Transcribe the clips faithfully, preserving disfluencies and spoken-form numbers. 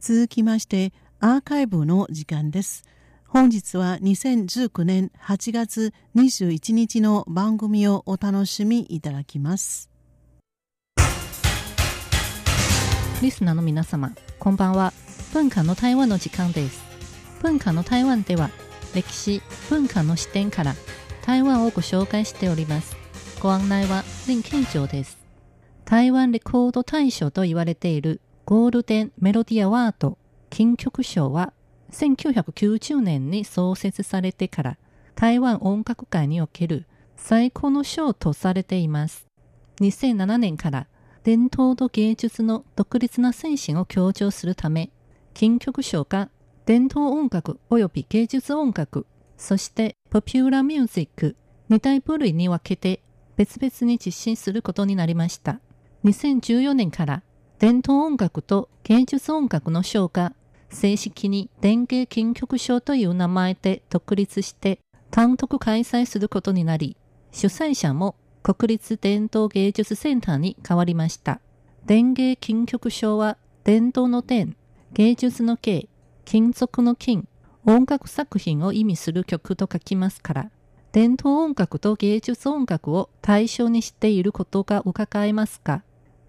続きましてアーカイブの時間です。本日はにせんじゅうきゅうねんはちがつにじゅういちにちの番組をお楽しみいただきます。リスナーの皆様、こんばんは。文化の台湾の時間です。文化の台湾では歴史・文化の視点から台湾をご紹介しております。ご案内は林健丈です。台湾レコード大賞と言われているゴールデンメロディアワード金曲賞はせんきゅうひゃくきゅうじゅうねんに創設されてから台湾音楽界における最高の賞とされています。にせんななねんから伝統と芸術の独立な精神を強調するため、金曲賞が伝統音楽および芸術音楽、そしてポピュラーミュージックに大部類に分けて別々に実施することになりました。にせんじゅうよねんから伝統音楽と芸術音楽の賞が正式に連携金曲賞という名前で独立して単独開催することになり、主催者も国立伝統芸術センターに変わりました。連携金曲賞は伝統の伝、芸術の芸、金属の金、音楽作品を意味する曲と書きますから伝統音楽と芸術音楽を対象にしていることがうかがえますが、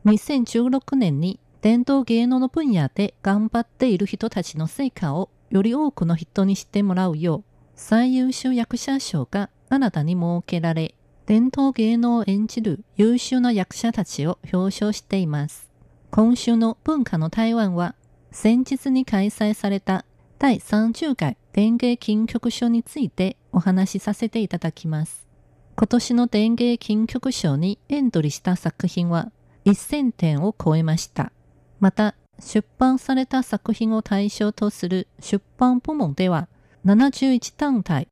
にせんじゅうろくねんに伝統芸能の分野で頑張っている人たちの成果をより多くの人に知ってもらうよう最優秀役者賞が新たに設けられ、伝統芸能を演じる優秀な役者たちを表彰しています。今週の文化の台湾は先日に開催されただいさんじゅっかい伝芸金曲賞についてお話しさせていただきます。今年の伝芸金曲賞にエントリーした作品はせんてんを超えました。また、出版された作品を対象とする出版部門ではななじゅういちだんたい、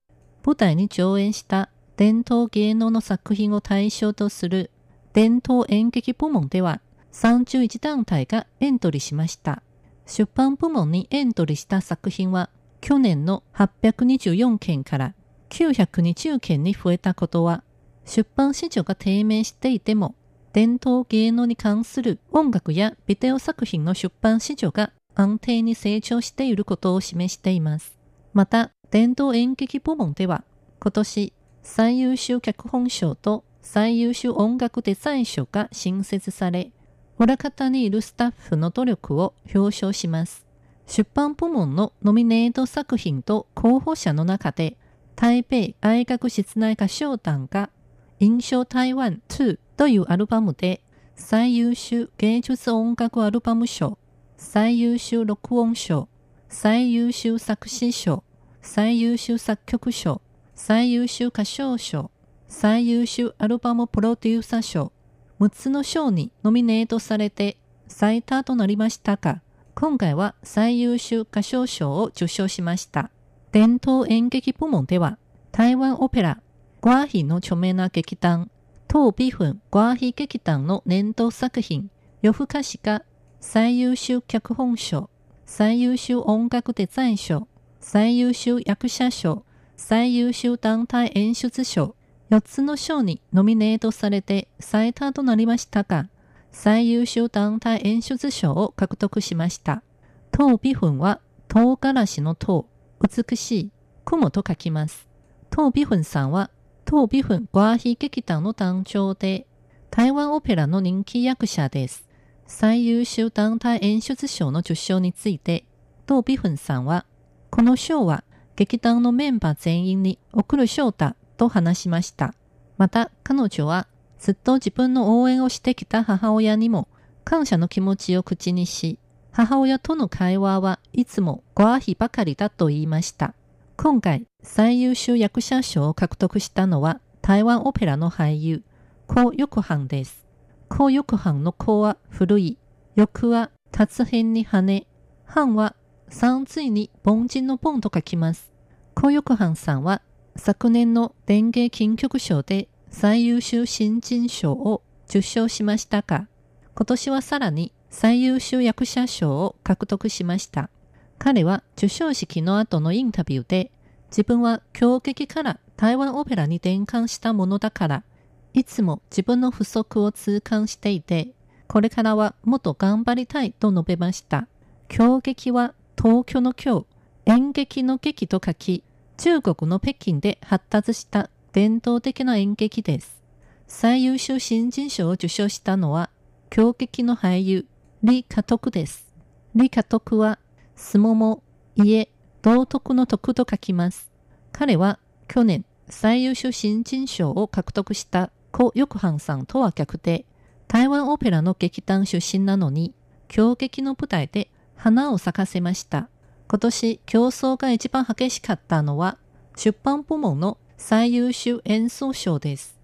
舞台に上演した伝統芸能の作品を対象とする伝統演劇部門ではさんじゅういちだんたいがエントリーしました。出版部門にエントリーした作品は去年のはっぴゃくにじゅうよんけんからきゅうひゃくにじゅっけんに増えたことは、出版市場が低迷していても伝統芸能に関する音楽やビデオ作品の出版市場が安定に成長していることを示しています。また、伝統演劇部門では今年最優秀脚本賞と最優秀音楽デザイン賞が新設され、裏方にいるスタッフの努力を表彰します。出版部門のノミネート作品と候補者の中で台北愛楽室内合唱団が印象台湾ツーというアルバムで最優秀芸術音楽アルバム賞、最優秀録音賞、最優秀作詞賞、最優秀作曲賞、最優秀歌唱賞、最優秀アルバムプロデューサー賞、むっつの賞にノミネートされて最多となりましたが、今回は最優秀歌唱賞を受賞しました。伝統演劇部門では、台湾オペラ、瓜皮の著名な劇団、東碧粉瓜皮劇団の年度作品、夜更かしが最優秀脚本賞、最優秀音楽デザイン賞、最優秀役者賞、最優秀団体演出賞、よっつの賞にノミネートされて最多となりましたが、最優秀団体演出賞を獲得しました。東碧粉は唐辛子の唐、美しい、雲と書きます。東碧粉さんは東碧粉瓜皮劇団の団長で、台湾オペラの人気役者です。最優秀団体演出賞の受賞について、東碧粉さんは、この賞は劇団のメンバー全員に贈る賞だと話しました。また、彼女はずっと自分の応援をしてきた母親にも感謝の気持ちを口にし、母親との会話はいつも瓜皮ばかりだと言いました。今回、最優秀役者賞を獲得したのは台湾オペラの俳優、コ・ヨクハンです。コ・ヨクハンのコは古い、ヨクは達変に羽、ハンは三対に凡人の凡と書きます。コ・ヨクハンさんは昨年の伝芸金曲賞で最優秀新人賞を受賞しましたが、今年はさらに最優秀役者賞を獲得しました。彼は受賞式の後のインタビューで、自分は京劇から台湾オペラに転換したものだから、いつも自分の不足を痛感していて、これからはもっと頑張りたいと述べました。京劇は東京の京、演劇の劇と書き、中国の北京で発達した伝統的な演劇です。最優秀新人賞を受賞したのは、京劇の俳優、李可徳です。李可徳は、すもも、家、道徳の徳と書きます。彼は、去年、最優秀新人賞を獲得した胡玉藩さんとは逆で、台湾オペラの劇団出身なのに、京劇の舞台で花を咲かせました。今年、競争が一番激しかったのは、出版部門の最優秀演奏賞です。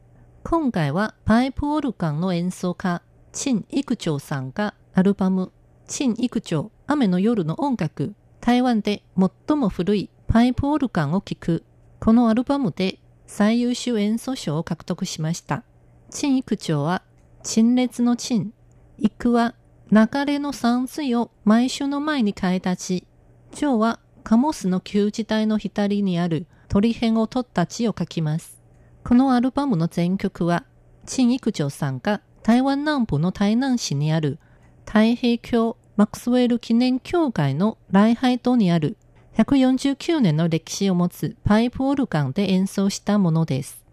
今回は、パイプオルガンの演奏家、陳育朝さんがアルバム、陳育朝、雨の夜の音楽、台湾で最も古いパイプオルガンを聴く、このアルバムで最優秀演奏賞を獲得しました。陳育朝は、陳列の陳、育は流れの山水を毎週の前に変えた字、朝は貨物の旧時代の左にある鳥辺を取った字を書きます。このアルバムの全曲は、陳育朝さんが台湾南部の台南市にある太平教マクスウェル記念協会の礼拝堂にあるひゃくよんじゅうきゅうねんの歴史を持つパイプオルガンで演奏したものです。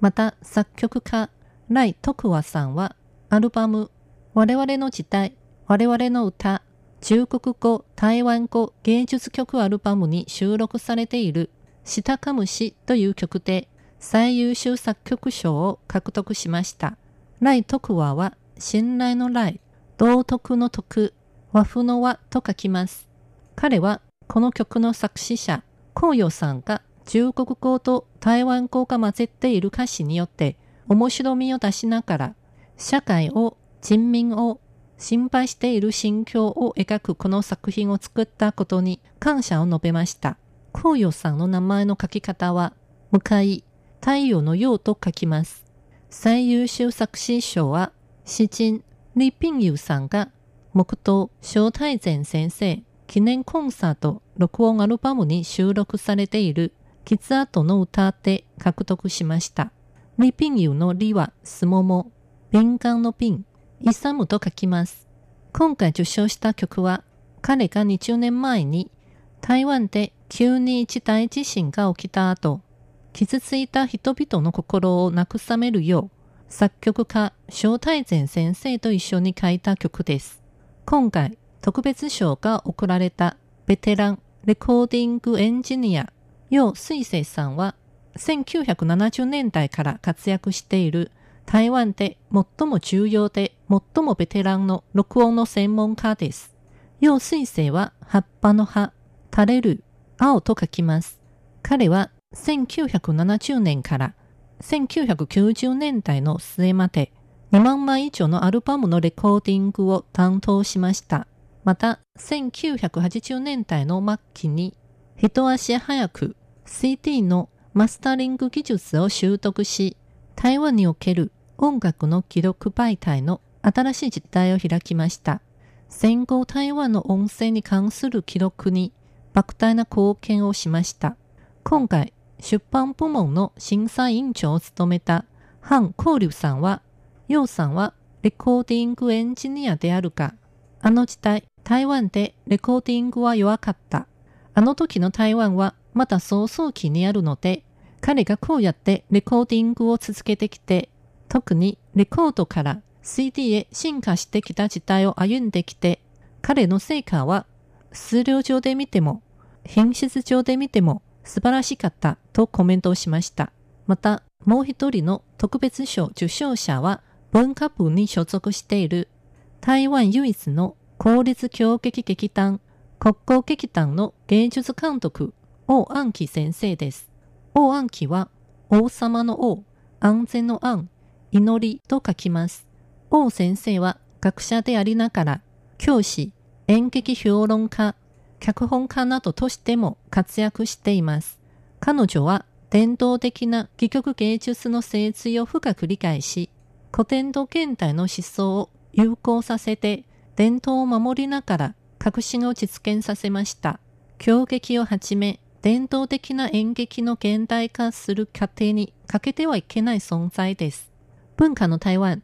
また、作曲家、頼徳和さんは、アルバム、我々の時代、我々の歌、中国語、台湾語芸術曲アルバムに収録されている、したかむしという曲で、最優秀作曲賞を獲得しました。頼徳和は、信頼の頼、道徳の徳、和風の和と書きます。彼は、この曲の作詞者、胡耀さんが中国語と台湾語が混ぜている歌詞によって面白みを出しながら、社会を、人民を心配している心境を描くこの作品を作ったことに感謝を述べました。胡耀さんの名前の書き方は、向かい、太陽の陽と書きます。最優秀作詞賞は、詩人、李炳佑さんが、木刀、蕭太前先生、記念コンサート録音アルバムに収録されているキツアートの歌で獲得しました。李炳佑の李はすもも、敏感の敏、いさむと書きます。今回受賞した曲は、彼がにじゅうねんまえに台湾できゅうにいち大地震が起きた後、傷ついた人々の心を慰めるよう、作曲家蕭太前先生と一緒に書いた曲です。今回、特別賞が贈られたベテランレコーディングエンジニア楊水成さんはせんきゅうひゃくななじゅうねんだいから活躍している台湾で最も重要で最もベテランの録音の専門家です。楊水成は葉っぱの葉、垂れる、青と書きます。彼はせんきゅうひゃくななじゅうねんからせんきゅうひゃくきゅうじゅうねんだいの末までにまんまい以上のアルバムのレコーディングを担当しました。また、せんきゅうひゃくはちじゅうねんだいの末期に、一足早く シーディー のマスタリング技術を習得し、台湾における音楽の記録媒体の新しい時代を開きました。戦後台湾の音声に関する記録に莫大な貢献をしました。今回、出版部門の審査委員長を務めた韓光龍さんは、楊さんはレコーディングエンジニアであるが、あの時代、台湾でレコーディングは弱かった。あの時の台湾はまだ早々期にあるので、彼がこうやってレコーディングを続けてきて、特にレコードから シーディー へ進化してきた時代を歩んできて、彼の成果は数量上で見ても、品質上で見ても素晴らしかったとコメントをしました。また、もう一人の特別賞受賞者は文化部に所属している台湾唯一の公立京劇劇団、国交劇団の芸術監督、王安祈先生です。王安祈は、王様の王、安全の安、祈りと書きます。王先生は学者でありながら、教師、演劇評論家、脚本家などとしても活躍しています。彼女は伝統的な戯曲芸術の精髄を深く理解し、古典と現代の思想を融合させて、伝統を守りながら革新を実現させました。京劇をはじめ、伝統的な演劇の現代化する過程に欠けてはいけない存在です。文化の台湾、